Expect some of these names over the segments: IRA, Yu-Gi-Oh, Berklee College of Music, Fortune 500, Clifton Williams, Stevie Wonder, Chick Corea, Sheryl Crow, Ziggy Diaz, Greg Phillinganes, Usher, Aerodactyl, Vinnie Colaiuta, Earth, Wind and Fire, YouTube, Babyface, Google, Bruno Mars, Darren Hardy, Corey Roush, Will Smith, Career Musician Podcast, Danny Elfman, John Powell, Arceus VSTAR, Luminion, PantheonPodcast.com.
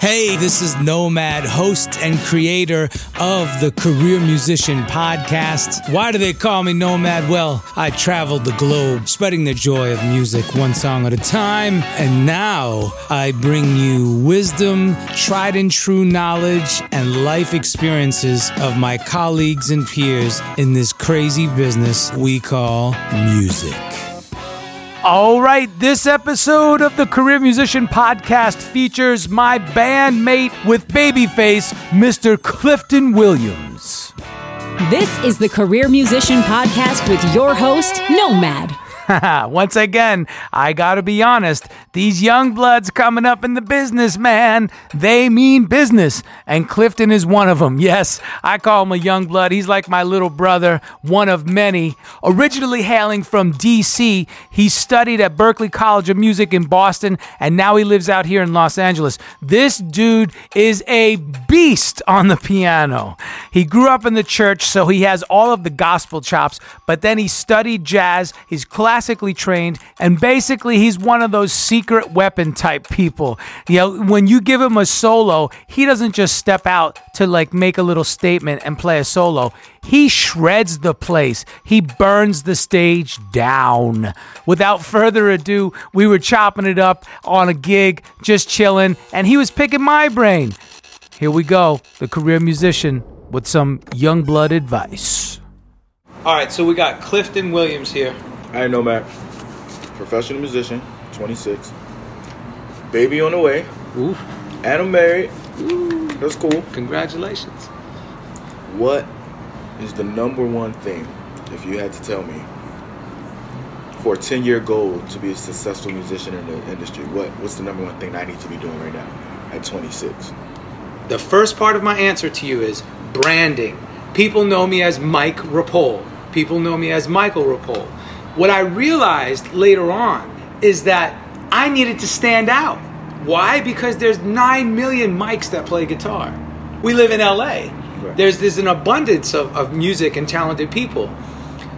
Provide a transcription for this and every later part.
Hey, this is Nomad, host and creator of the Career Musician Podcast. Why do they call me Nomad? Well, I traveled the globe, spreading the joy of music one song at a time. And now I bring you wisdom, tried and true knowledge, and life experiences of my colleagues and peers in this crazy business we call music. All right, this episode of the Career Musician Podcast features my bandmate with Babyface, Mr. Clifton Williams. This is the Career Musician Podcast with your host, Nomad. Once again, I gotta be honest, these young bloods coming up in the business, man, they mean business, and Clifton is one of them. Yes, I call him a young blood. He's like my little brother, one of many. Originally hailing from D.C., he studied at Berklee College of Music in Boston, and now he lives out here in Los Angeles. This dude is a beast on the piano. He grew up in the church, so he has all of the gospel chops, but then he studied jazz. He's classically trained, and basically he's one of those secret weapon type people. You know, when you give him a solo, he doesn't just step out to like make a little statement and play a solo. He shreds the place. He burns the stage down. Without further ado, we were chopping it up on a gig, just chilling, and he was picking my brain. Here we go, the Career Musician with some young blood advice. All right, so we got Clifton Williams here. I know, Matt. Professional musician, 26. Baby on the way. Ooh. And I'm married. Ooh. That's cool. Congratulations. What is the number one thing, if you had to tell me, for a 10-year goal to be a successful musician in the industry, what's the number one thing I need to be doing right now at 26? The first part of my answer to you is branding. People know me as Mike Rapole. People know me as Michael Rapole. What I realized later on is that I needed to stand out. Why? Because there's 9 million mics that play guitar. We live in LA. Right. There's an abundance of music and talented people.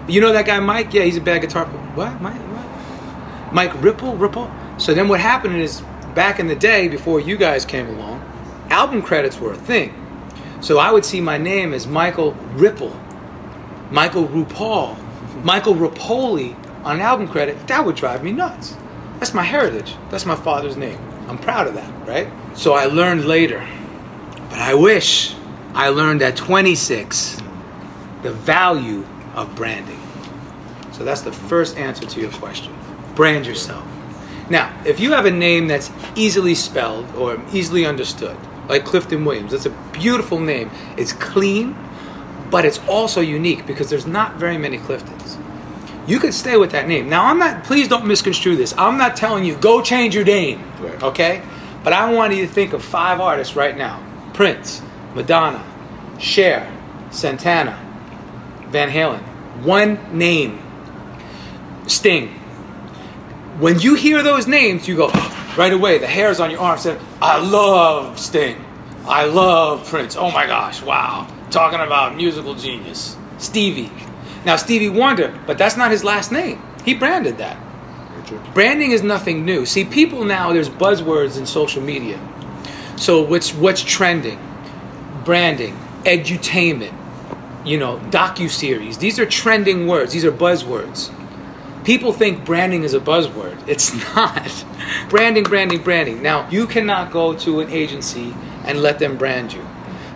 You know that guy Mike? Yeah, he's a bad guitar player. What? Mike? What? Mike Rapole? So then what happened is, back in the day, before you guys came along, album credits were a thing. So I would see my name as Michael Rapole, Michael Rapole, Michael Rapole on an album credit. That would drive me nuts. That's my heritage. That's my father's name. I'm proud of that, right? So I learned later, but I wish I learned at 26 the value of branding. So that's the first answer to your question. Brand yourself. Now, if you have a name that's easily spelled or easily understood, like Clifton Williams, that's a beautiful name. It's clean, but it's also unique because there's not very many Cliftons. You could stay with that name. Now, please don't misconstrue this. I'm not telling you, go change your name, okay? But I want you to think of 5 artists right now. Prince, Madonna, Cher, Santana, Van Halen. One name. Sting. When you hear those names, you go, right away, the hairs on your arm say, I love Sting. I love Prince. Oh my gosh, wow. Talking about musical genius. Stevie. Now, Stevie Wonder, but that's not his last name. He branded that. Branding is nothing new. See, people now, there's buzzwords in social media. So what's trending? Branding, edutainment, docuseries. These are trending words. These are buzzwords. People think branding is a buzzword. It's not. Branding. Now, you cannot go to an agency and let them brand you.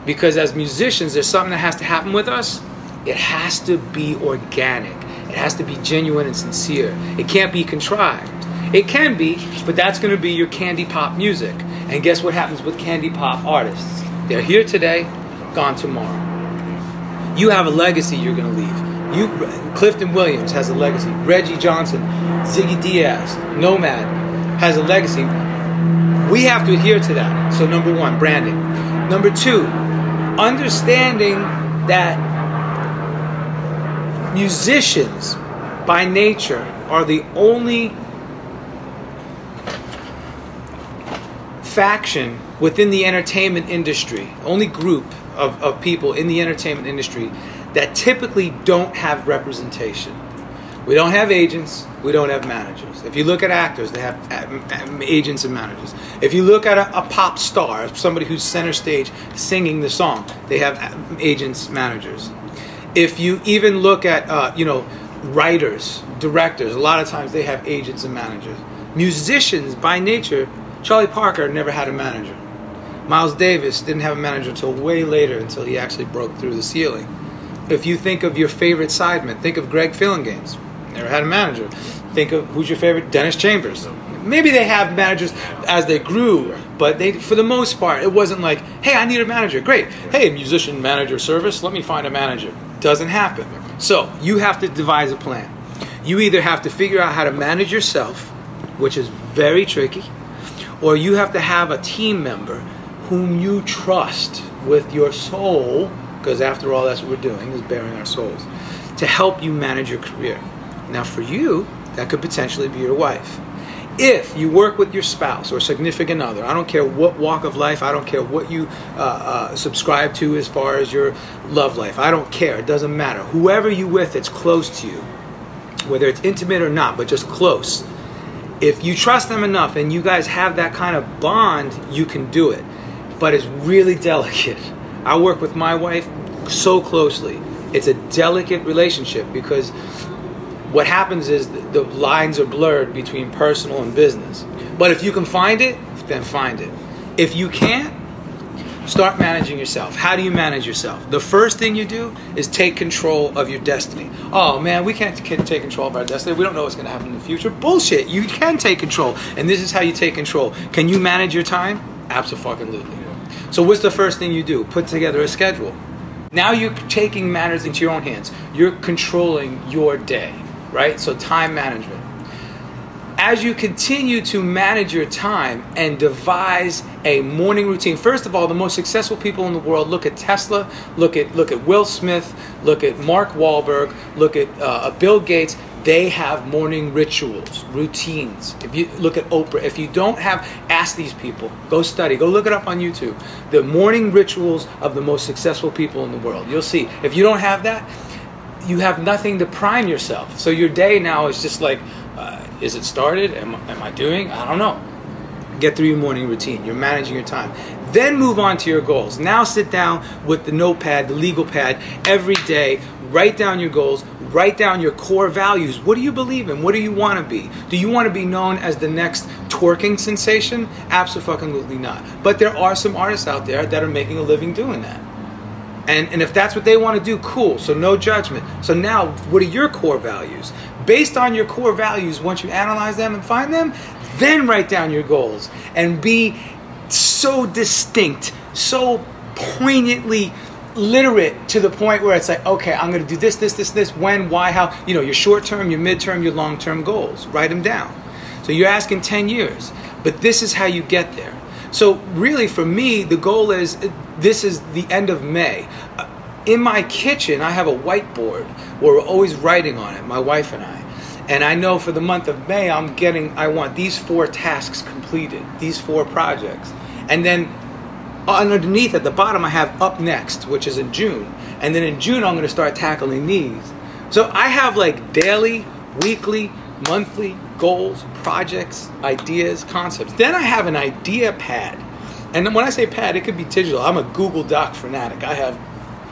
Because as musicians, there's something that has to happen with us. It has to be organic. It has to be genuine and sincere. It can't be contrived. It can be, but that's going to be your candy pop music. And guess what happens with candy pop artists? They're here today, gone tomorrow. You have a legacy you're going to leave. Clifton Williams has a legacy. Reggie Johnson, Ziggy Diaz, Nomad has a legacy. We have to adhere to that. So number one, branding. Number two, understanding that musicians by nature are the only faction within the entertainment industry, only group of people in the entertainment industry that typically don't have representation. We don't have agents, we don't have managers. If you look at actors, they have agents and managers. If you look at a pop star, somebody who's center stage singing the song, they have agents, managers. If you even look at, writers, directors, a lot of times they have agents and managers. Musicians, by nature, Charlie Parker never had a manager. Miles Davis didn't have a manager until way later, until he actually broke through the ceiling. If you think of your favorite sideman, think of Greg Phillinganes. Never had a manager. Think of, who's your favorite? Dennis Chambers. Maybe they have managers as they grew, but they, for the most part, it wasn't like, hey, I need a manager. Great. Hey, musician manager service, let me find a manager. Doesn't happen. So you have to devise a plan. You either have to figure out how to manage yourself, which is very tricky, or you have to have a team member whom you trust with your soul, because after all, that's what we're doing, is bearing our souls, to help you manage your career. Now for you, that could potentially be your wife. If you work with your spouse or significant other, I don't care what walk of life, I don't care what you subscribe to as far as your love life, I don't care, it doesn't matter. Whoever you're with that's close to you, whether it's intimate or not, but just close, if you trust them enough and you guys have that kind of bond, you can do it. But it's really delicate. I work with my wife so closely. It's a delicate relationship because what happens is the lines are blurred between personal and business. But if you can find it, then find it. If you can't, start managing yourself. How do you manage yourself? The first thing you do is take control of your destiny. Oh man, we can't take control of our destiny. We don't know what's going to happen in the future. Bullshit. You can take control. And this is how you take control. Can you manage your time? Absolutely. So what's the first thing you do? Put together a schedule. Now you're taking matters into your own hands. You're controlling your day. Right? So time management. As you continue to manage your time and devise a morning routine, first of all, the most successful people in the world, look at Tesla, look at Will Smith, look at Mark Wahlberg, look at Bill Gates. They have morning rituals, routines. If you look at Oprah, if you don't have, ask these people. Go study. Go look it up on YouTube. The morning rituals of the most successful people in the world. You'll see. If you don't have that, you have nothing to prime yourself. So your day now is just like, is it started? Am I doing? I don't know. Get through your morning routine. You're managing your time. Then move on to your goals. Now sit down with the notepad, the legal pad, every day. Write down your goals. Write down your core values. What do you believe in? What do you want to be? Do you want to be known as the next twerking sensation? Absolutely not. But there are some artists out there that are making a living doing that. And if that's what they want to do, cool. So no judgment. So now, what are your core values? Based on your core values, once you analyze them and find them, then write down your goals and be so distinct, so poignantly literate to the point where it's like, okay, I'm going to do this, when, why, how, your short-term, your mid-term, your long-term goals. Write them down. So you're asking 10 years, but this is how you get there. So really for me, the goal is, this is the end of May. In my kitchen, I have a whiteboard where we're always writing on it, my wife and I. And I know for the month of May, I want these 4 tasks completed, these 4 projects. And then underneath at the bottom, I have up next, which is in June. And then in June, I'm going to start tackling these. So I have like daily, weekly, monthly goals, projects, ideas, concepts. Then I have an idea pad. And then when I say pad, it could be digital. I'm a Google Doc fanatic. I have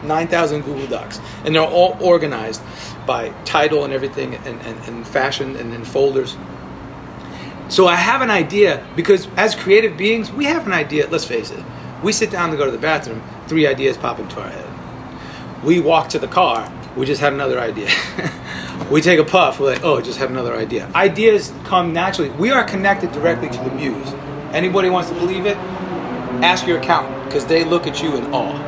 9,000 Google Docs. And they're all organized by title and everything and fashion and in folders. So I have an idea because as creative beings, we have an idea. Let's face it. We sit down to go to the bathroom, 3 ideas pop into our head. We walk to the car, we just had another idea. We take a puff, we're like, oh, just had another idea. Ideas come naturally. We are connected directly to the muse. Anybody wants to believe it? Ask your accountant, because they look at you in awe.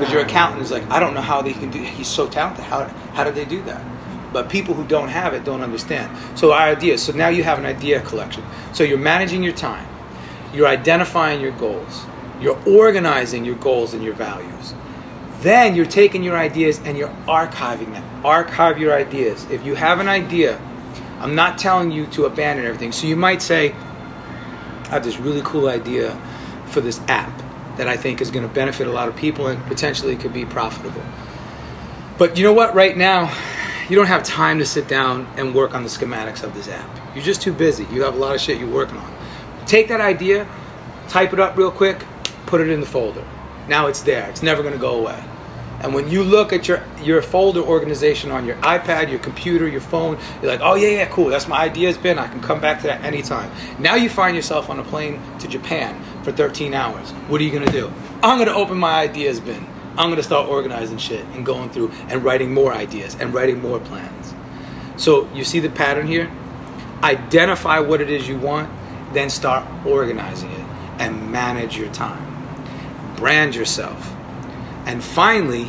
Because your accountant is like, I don't know how they can do. He's so talented. How did they do that? But people who don't have it don't understand. So our ideas. So now you have an idea collection. So you're managing your time. You're identifying your goals. You're organizing your goals and your values. Then you're taking your ideas and you're archiving them. Archive your ideas. If you have an idea, I'm not telling you to abandon everything. So you might say, I have this really cool idea for this app that I think is going to benefit a lot of people and potentially could be profitable. But you know what? Right now, you don't have time to sit down and work on the schematics of this app. You're just too busy. You have a lot of shit you're working on. Take that idea, type it up real quick, put it in the folder. Now it's there. It's never going to go away. And when you look at your folder organization on your iPad, your computer, your phone, you're like, oh, yeah, cool. That's my idea's been. I can come back to that anytime. Now you find yourself on a plane to Japan for 13 hours. What are you going to do? I'm going to open my ideas bin. I'm going to start organizing shit and going through and writing more ideas and writing more plans. So you see the pattern here? Identify what it is you want, then start organizing it and manage your time. Brand yourself. And finally,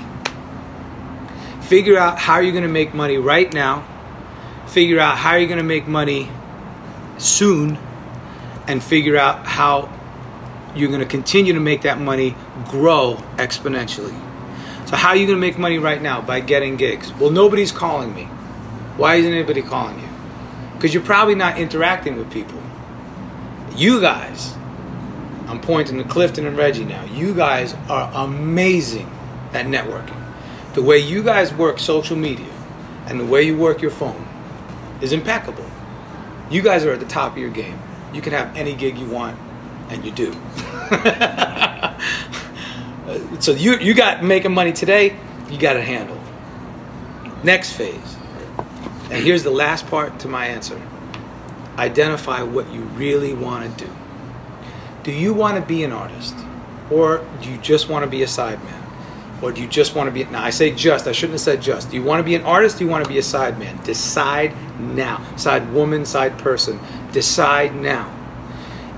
figure out how you're going to make money right now. Figure out how you're going to make money soon. And figure out how you're going to continue to make that money grow exponentially. So how are you going to make money right now? By getting gigs. Well, nobody's calling me. Why isn't anybody calling you? Because you're probably not interacting with people. You guys, I'm pointing to Clifton and Reggie now. You guys are amazing at networking. The way you guys work social media and the way you work your phone is impeccable. You guys are at the top of your game. You can have any gig you want, and you do. So you got making money today, you got it handled. Next phase. And here's the last part to my answer. Identify what you really want to do. Do you want to be an artist? Or do you just want to be a sideman? Or do you just want to be... Now, I say just. I shouldn't have said just. Do you want to be an artist? Do you want to be a sideman? Decide now. Side woman, side person. Decide now.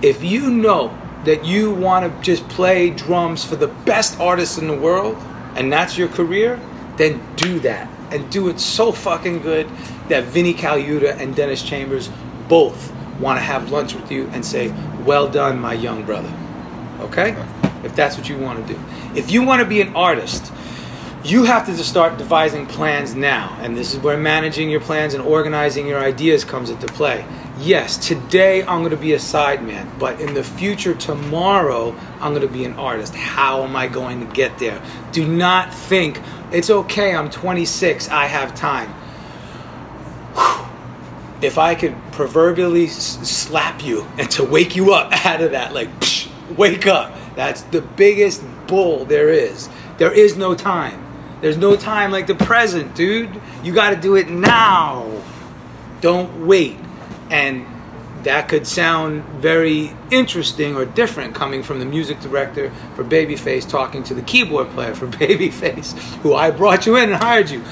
If you know that you want to just play drums for the best artists in the world, and that's your career, then do that. And do it so fucking good that Vinnie Colaiuta and Dennis Chambers both want to have lunch with you and say, well done, my young brother. Okay? If that's what you want to do. If you want to be an artist, you have to just start devising plans now. And this is where managing your plans and organizing your ideas comes into play. Yes, today I'm going to be a sideman, but in the future, tomorrow, I'm going to be an artist. How am I going to get there? Do not think, it's okay, I'm 26, I have time. If I could proverbially slap you and to wake you up out of that, like, psh, wake up. That's the biggest bull there is. There is no time. There's no time like the present, dude. You got to do it now. Don't wait. And that could sound very interesting or different coming from the music director for Babyface talking to the keyboard player for Babyface, who I brought you in and hired you.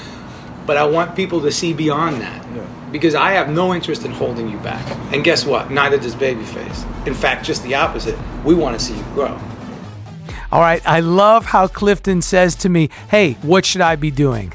But I want people to see beyond that. Yeah. Because I have no interest in holding you back. And guess what? Neither does Babyface. In fact, just the opposite. We want to see you grow. All right. I love how Clifton says to me, hey, what should I be doing?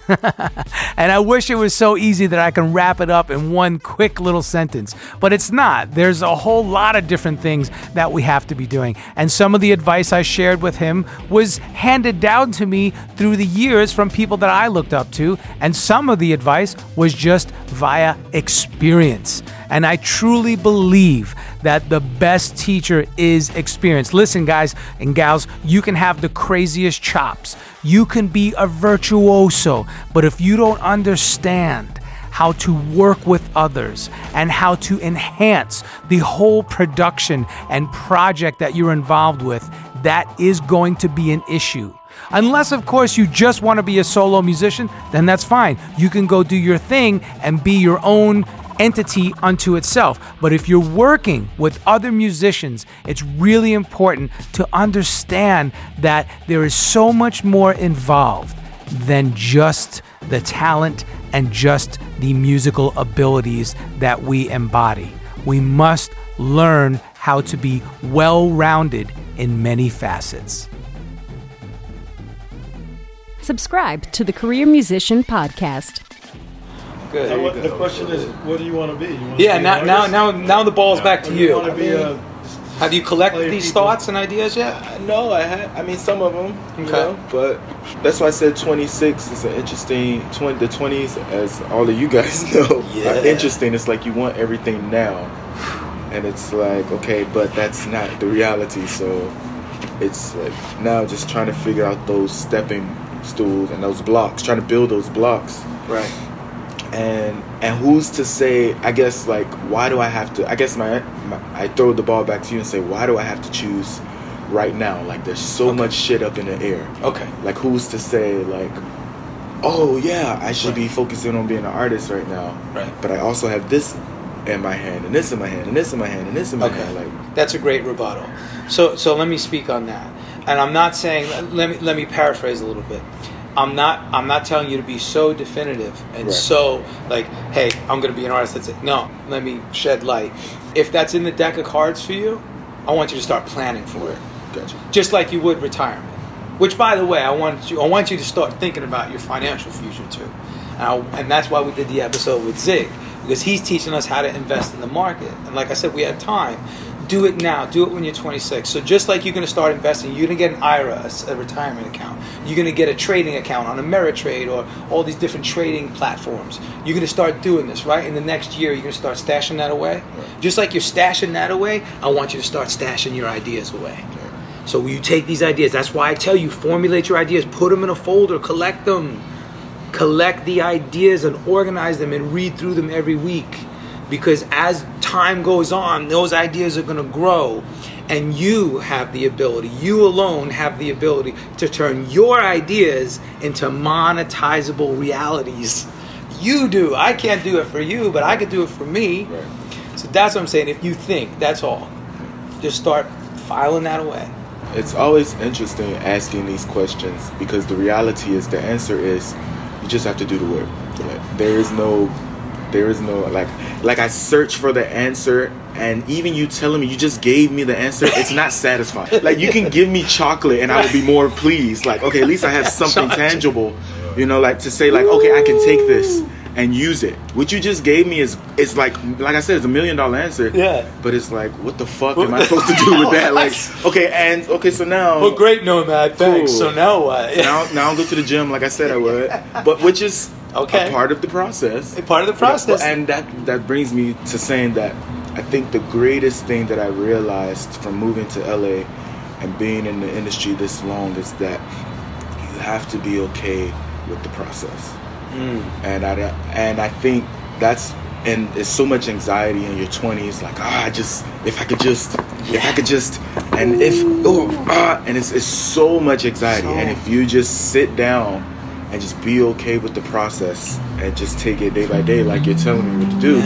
And I wish it was so easy that I can wrap it up in one quick little sentence. But it's not. There's a whole lot of different things that we have to be doing. And some of the advice I shared with him was handed down to me through the years from people that I looked up to. And some of the advice was just via experience. And I truly believe that the best teacher is experience. Listen, guys and gals, you can have the craziest chops. You can be a virtuoso. But if you don't understand how to work with others and how to enhance the whole production and project that you're involved with, that is going to be an issue. Unless, of course, you just want to be a solo musician, then that's fine. You can go do your thing and be your own entity unto itself. But if you're working with other musicians, it's really important to understand that there is so much more involved than just the talent and just the musical abilities that we embody. We must learn how to be well-rounded in many facets. subscribe to the Career Musician Podcast. Good. Now, the question is, what do you want to be? Now the ball's back to you. Have you collected these thoughts and ideas yet? No, I have. I mean, some of them. Okay. You know, but that's why I said 26 is an interesting. The 20s, as all of you guys know, are interesting. It's like you want everything now, and it's like, okay, but that's not the reality. So it's like now just trying to figure out those stepping stools and those blocks, trying to build those blocks. Right. And who's to say, I guess, like, why do I have to, I guess I throw the ball back to you and say, why do I have to choose right now? Like, there's so much shit up in the air. Okay. Like, who's to say, like, oh, yeah, I should be focusing on being an artist right now. Right. But I also have this in my hand, and this in my hand, and this in my hand, and this in my hand. Like, that's a great rebuttal. So let me speak on that. And I'm not saying, let me paraphrase a little bit. I'm not telling you to be so definitive and so like, hey, I'm going to be an artist, that's it. No, let me shed light. If that's in the deck of cards for you, I want you to start planning for it. Gotcha. Just like you would retirement. Which, by the way, I want you to start thinking about your financial future too. And that's why we did the episode with Zig, because he's teaching us how to invest in the market. And like I said, we had time. Do it now. Do it when you're 26. So just like you're going to start investing, you're going to get an IRA, a retirement account. You're going to get a trading account on Ameritrade or all these different trading platforms. You're going to start doing this, right? In the next year, you're going to start stashing that away. Right. Just like you're stashing that away, I want you to start stashing your ideas away. Right. So you take these ideas. That's why I tell you, formulate your ideas. Put them in a folder. Collect them. Collect the ideas and organize them and read through them every week. Because as time goes on, those ideas are going to grow. And you have the ability, you alone have the ability to turn your ideas into monetizable realities. You do. I can't do it for you, but I could do it for me. Right. So that's what I'm saying. If you think, that's all. Just start filing that away. It's always interesting asking these questions because the reality is the answer is you just have to do the work. Like, there is no like I search for the answer, and even you telling me you just gave me the answer, it's not satisfying. Like, you can give me chocolate and I would be more pleased. Like, okay, at least I have something tangible, you know, like to say like, okay, I can take this and use it. What you just gave me is like I said, it's $1 million answer. Yeah. But it's like, what the fuck am I supposed to do with that? Like, okay, so now. Well, great, Nomad. Thanks. Cool. So now what? Now I'll go to the gym, like I said I would. But which is a part of the process. A part of the process. And that brings me to saying that I think the greatest thing that I realized from moving to LA and being in the industry this long is that you have to be okay with the process. Mm. And I think that's, and there's so much anxiety in your 20s, like and it's so much anxiety. So. And if you just sit down and just be okay with the process and just take it day by day, like you're telling me what to do,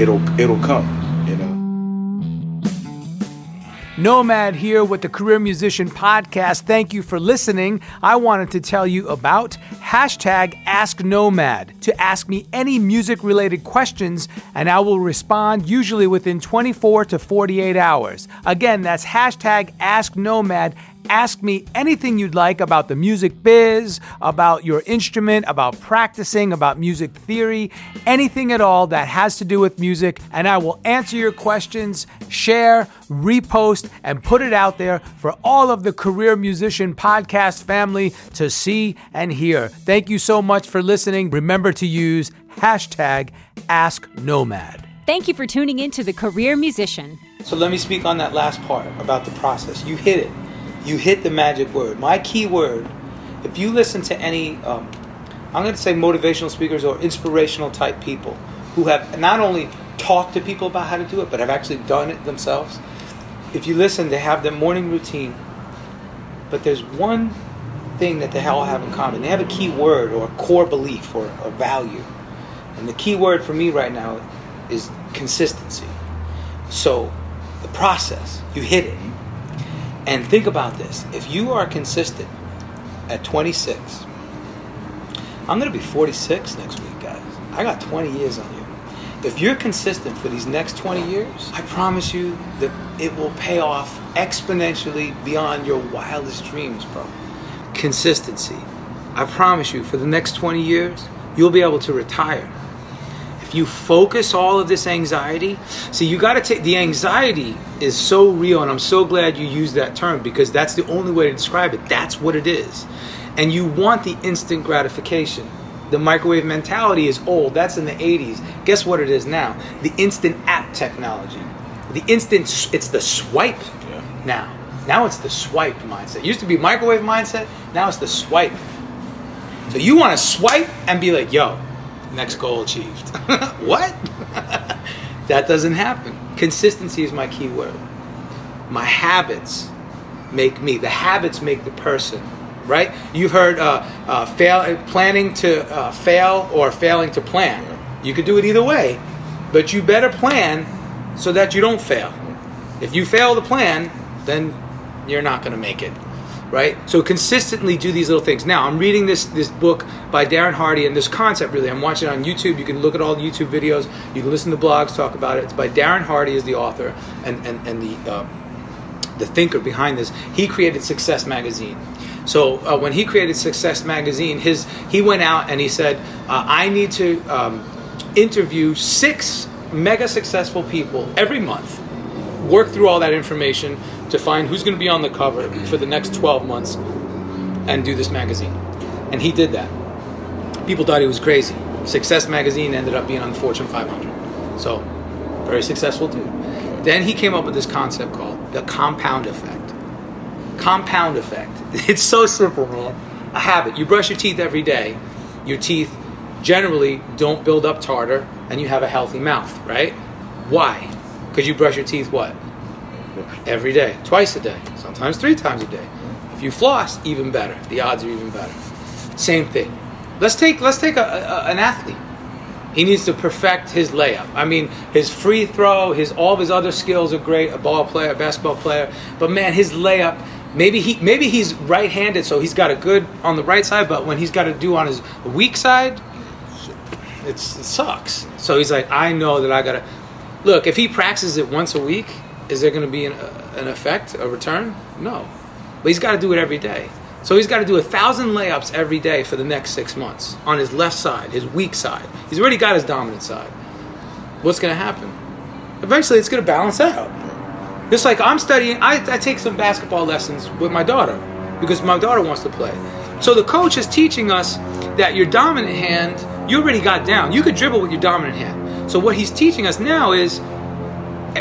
it'll come, you know. Nomad here with the Career Musician Podcast. Thank you for listening. I wanted to tell you about #AskNomad to ask me any music-related questions, and I will respond usually within 24 to 48 hours. Again, that's #AskNomad. Ask me anything you'd like about the music biz, about your instrument, about practicing, about music theory, anything at all that has to do with music, and I will answer your questions, share, repost, and put it out there for all of the Career Musician Podcast family to see and hear. Thank you so much for listening. Remember to use #AskNomad. Thank you for tuning in to the Career Musician. So let me speak on that last part about the process. You hit it. You hit the magic word. My key word, if you listen to any, I'm going to say motivational speakers or inspirational type people who have not only talked to people about how to do it, but have actually done it themselves. If you listen, they have their morning routine, but there's one thing that they all have in common. They have a key word or a core belief or a value. And the key word for me right now is consistency. So the process, you hit it. And think about this. If you are consistent at 26, I'm going to be 46 next week, guys. I got 20 years on you. If you're consistent for these next 20 years, I promise you that it will pay off exponentially beyond your wildest dreams, bro. Consistency. I promise you, for the next 20 years, you'll be able to retire. If you focus all of this anxiety, see, you got to take, the anxiety is so real, and I'm so glad you used that term, because that's the only way to describe it. That's what it is. And you want the instant gratification. The microwave mentality is old. That's in the 80s. Guess what it is now? The instant app technology. The instant, it's the swipe now. Now it's the swipe mindset. It used to be microwave mindset. Now it's the swipe. So you want to swipe and be like, yo, next goal achieved. What? That doesn't happen. Consistency is my key word. My habits make me. The habits make the person. Right? You've heard planning to fail or failing to plan. You could do it either way, but you better plan so that you don't fail. If you fail to plan, then you're not going to make it. Right? So consistently do these little things. Now, I'm reading this book by Darren Hardy, and this concept, really, I'm watching it on YouTube. You can look at all the YouTube videos. You can listen to blogs talk about it. It's by Darren Hardy is the author and the thinker behind this. He created Success Magazine. So when he created Success Magazine, he went out and he said, I need to interview 6 mega successful people every month, work through all that information to find who's going to be on the cover for the next 12 months and do this magazine. And he did that. People thought he was crazy. Success Magazine ended up being on the Fortune 500. So, very successful dude. Then he came up with this concept called the compound effect. Compound effect. It's so simple, man. A habit. You brush your teeth every day. Your teeth generally don't build up tartar, and you have a healthy mouth, right? Why? Because you brush your teeth what? Every day. Twice a day. Sometimes 3 times a day. If you floss, even better. The odds are even better. Same thing. Let's take an athlete. He needs to perfect his layup. I mean, his free throw, all of his other skills are great, a ball player, a basketball player. But man, his layup, maybe he's right-handed, so he's got a good on the right side, but when he's got to do on his weak side, it sucks. So he's like, I know that I got to... Look, if he practices it once a week, is there going to be an effect, a return? No. But he's got to do it every day. So he's got to do 1,000 layups every day for the next 6 months on his left side, his weak side. He's already got his dominant side. What's going to happen? Eventually, it's going to balance out. Just like I'm studying, I take some basketball lessons with my daughter because my daughter wants to play. So the coach is teaching us that your dominant hand, you already got down. You could dribble with your dominant hand. So what he's teaching us now is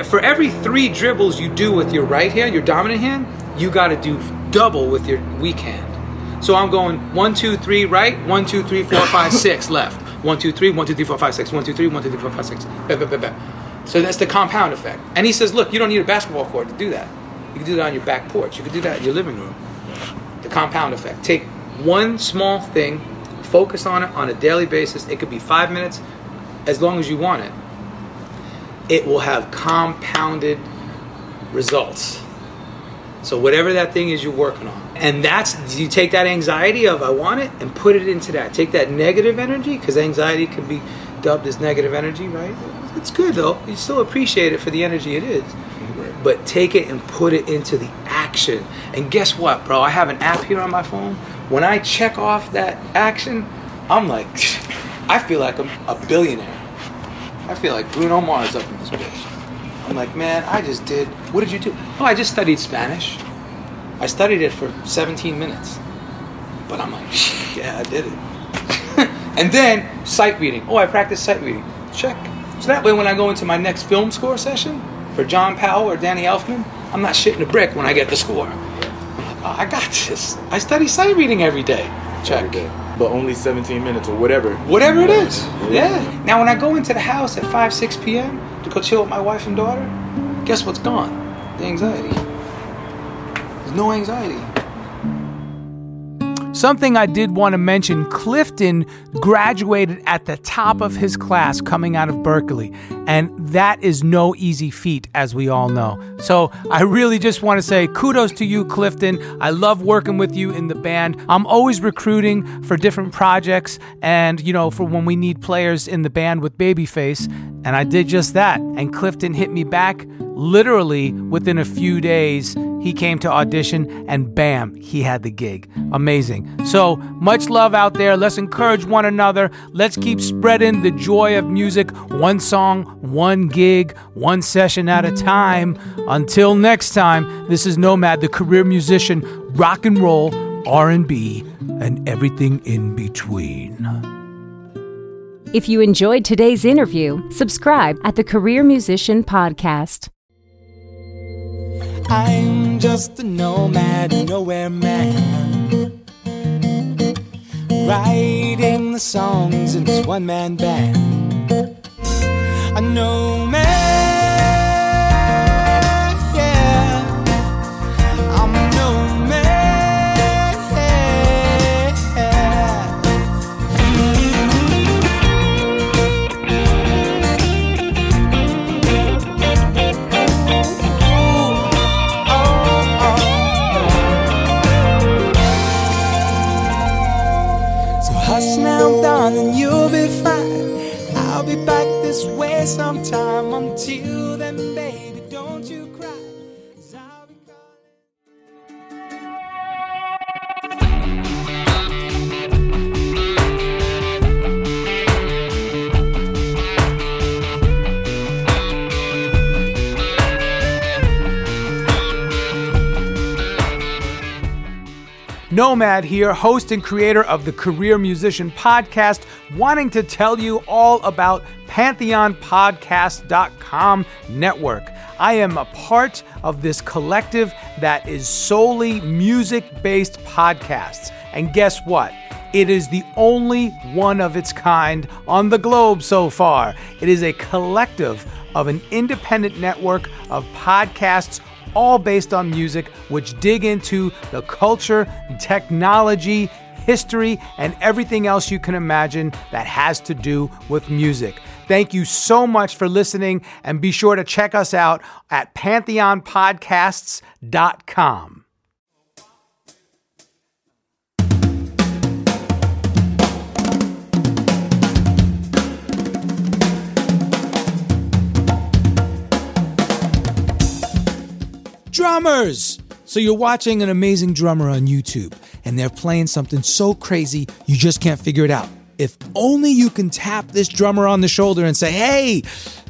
for every 3 dribbles you do with your right hand, your dominant hand, you got to do double with your weak hand. So I'm going 1, 2, 3 right, 1, 2, 3, 4, 5, 6 left, 1, 2, 3, 1, 2, 3, 4, 5, 6 1, 2, 3, 1, 2, 3, 4, 5, 6 So that's the compound effect. And he says, look, you don't need a basketball court to do that. You can do that on your back porch. You can do that in your living room. The compound effect. Take one small thing, focus on it on a daily basis. It could be 5 minutes, as long as you want it. It will have compounded results. So whatever that thing is you're working on. And that's, you take that anxiety of I want it and put it into that. Take that negative energy, because anxiety can be dubbed as negative energy, right? It's good though. You still appreciate it for the energy it is. But take it and put it into the action. And guess what, bro? I have an app here on my phone. When I check off that action, I'm like, I feel like I'm a billionaire. I feel like Bruno Mars up in this bitch. I'm like, man, I just did... What did you do? Oh, I just studied Spanish. I studied it for 17 minutes. But I'm like, yeah, I did it. And then, sight reading. Oh, I practiced sight reading. Check. So that way, when I go into my next film score session for John Powell or Danny Elfman, I'm not shitting a brick when I get the score. Oh, I got this. I study sight reading every day. Check. Every day. But only 17 minutes or whatever. Whatever it is. Yeah. Now, when I go into the house at 5, 6 p.m., to go chill with my wife and daughter, guess what's gone? The anxiety. There's no anxiety. Something I did want to mention, Clifton graduated at the top of his class coming out of Berklee. And that is no easy feat, as we all know. So I really just want to say kudos to you, Clifton. I love working with you in the band. I'm always recruiting for different projects and, you know, for when we need players in the band with Babyface. And I did just that. And Clifton hit me back literally within a few days. He came to audition and bam, he had the gig. Amazing. So much love out there. Let's encourage one another. Let's keep spreading the joy of music. One song, one gig, one session at a time. Until next time, this is Nomad, the career musician, rock and roll, R&B, and everything in between. If you enjoyed today's interview, subscribe at the Career Musician Podcast. I'm just a nomad, nowhere man, writing the songs in this one-man band. A nomad, yeah. I'm a nomad. And you'll be fine. I'll be back this way sometime. Until then, baby, don't you cry. I'll be Nomad here, host and creator of the Career Musician Podcast, wanting to tell you all about PantheonPodcast.com network. I am a part of this collective that is solely music-based podcasts. And guess what? It is the only one of its kind on the globe so far. It is a collective of an independent network of podcasts all based on music, which dig into the culture, technology, history, and everything else you can imagine that has to do with music. Thank you so much for listening, and be sure to check us out at PantheonPodcasts.com. Drummers! So you're watching an amazing drummer on YouTube, and they're playing something so crazy you just can't figure it out. If only you can tap this drummer on the shoulder and say, "Hey,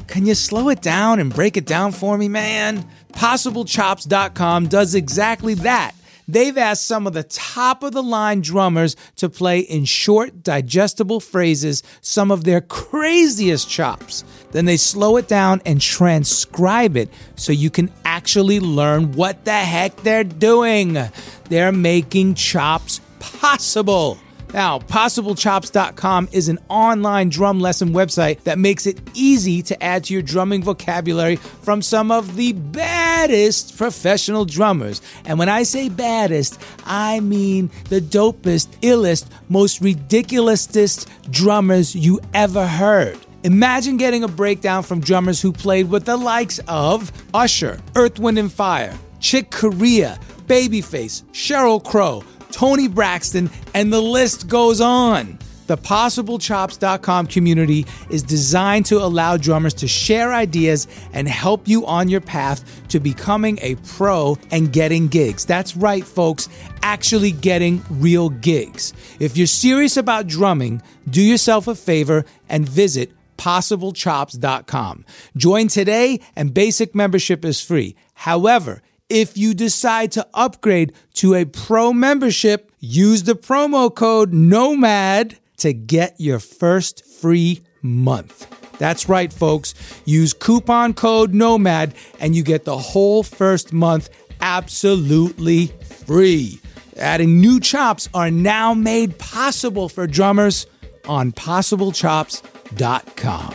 can you slow it down and break it down for me, man?" PossibleChops.com does exactly that. They've asked some of the top-of-the-line drummers to play in short, digestible phrases some of their craziest chops. Then they slow it down and transcribe it so you can actually learn what the heck they're doing. They're making chops possible. Now, PossibleChops.com is an online drum lesson website that makes it easy to add to your drumming vocabulary from some of the baddest professional drummers. And when I say baddest, I mean the dopest, illest, most ridiculousest drummers you ever heard. Imagine getting a breakdown from drummers who played with the likes of Usher, Earth, Wind and Fire, Chick Corea, Babyface, Sheryl Crow, Tony Braxton, and the list goes on. The PossibleChops.com community is designed to allow drummers to share ideas and help you on your path to becoming a pro and getting gigs. That's right, folks, actually getting real gigs. If you're serious about drumming, do yourself a favor and visit PossibleChops.com. Join today, and basic membership is free. However, if you decide to upgrade to a pro membership, use the promo code NOMAD to get your first free month. That's right, folks. Use coupon code NOMAD and you get the whole first month absolutely free. Adding new chops are now made possible for drummers on PossibleChops.com.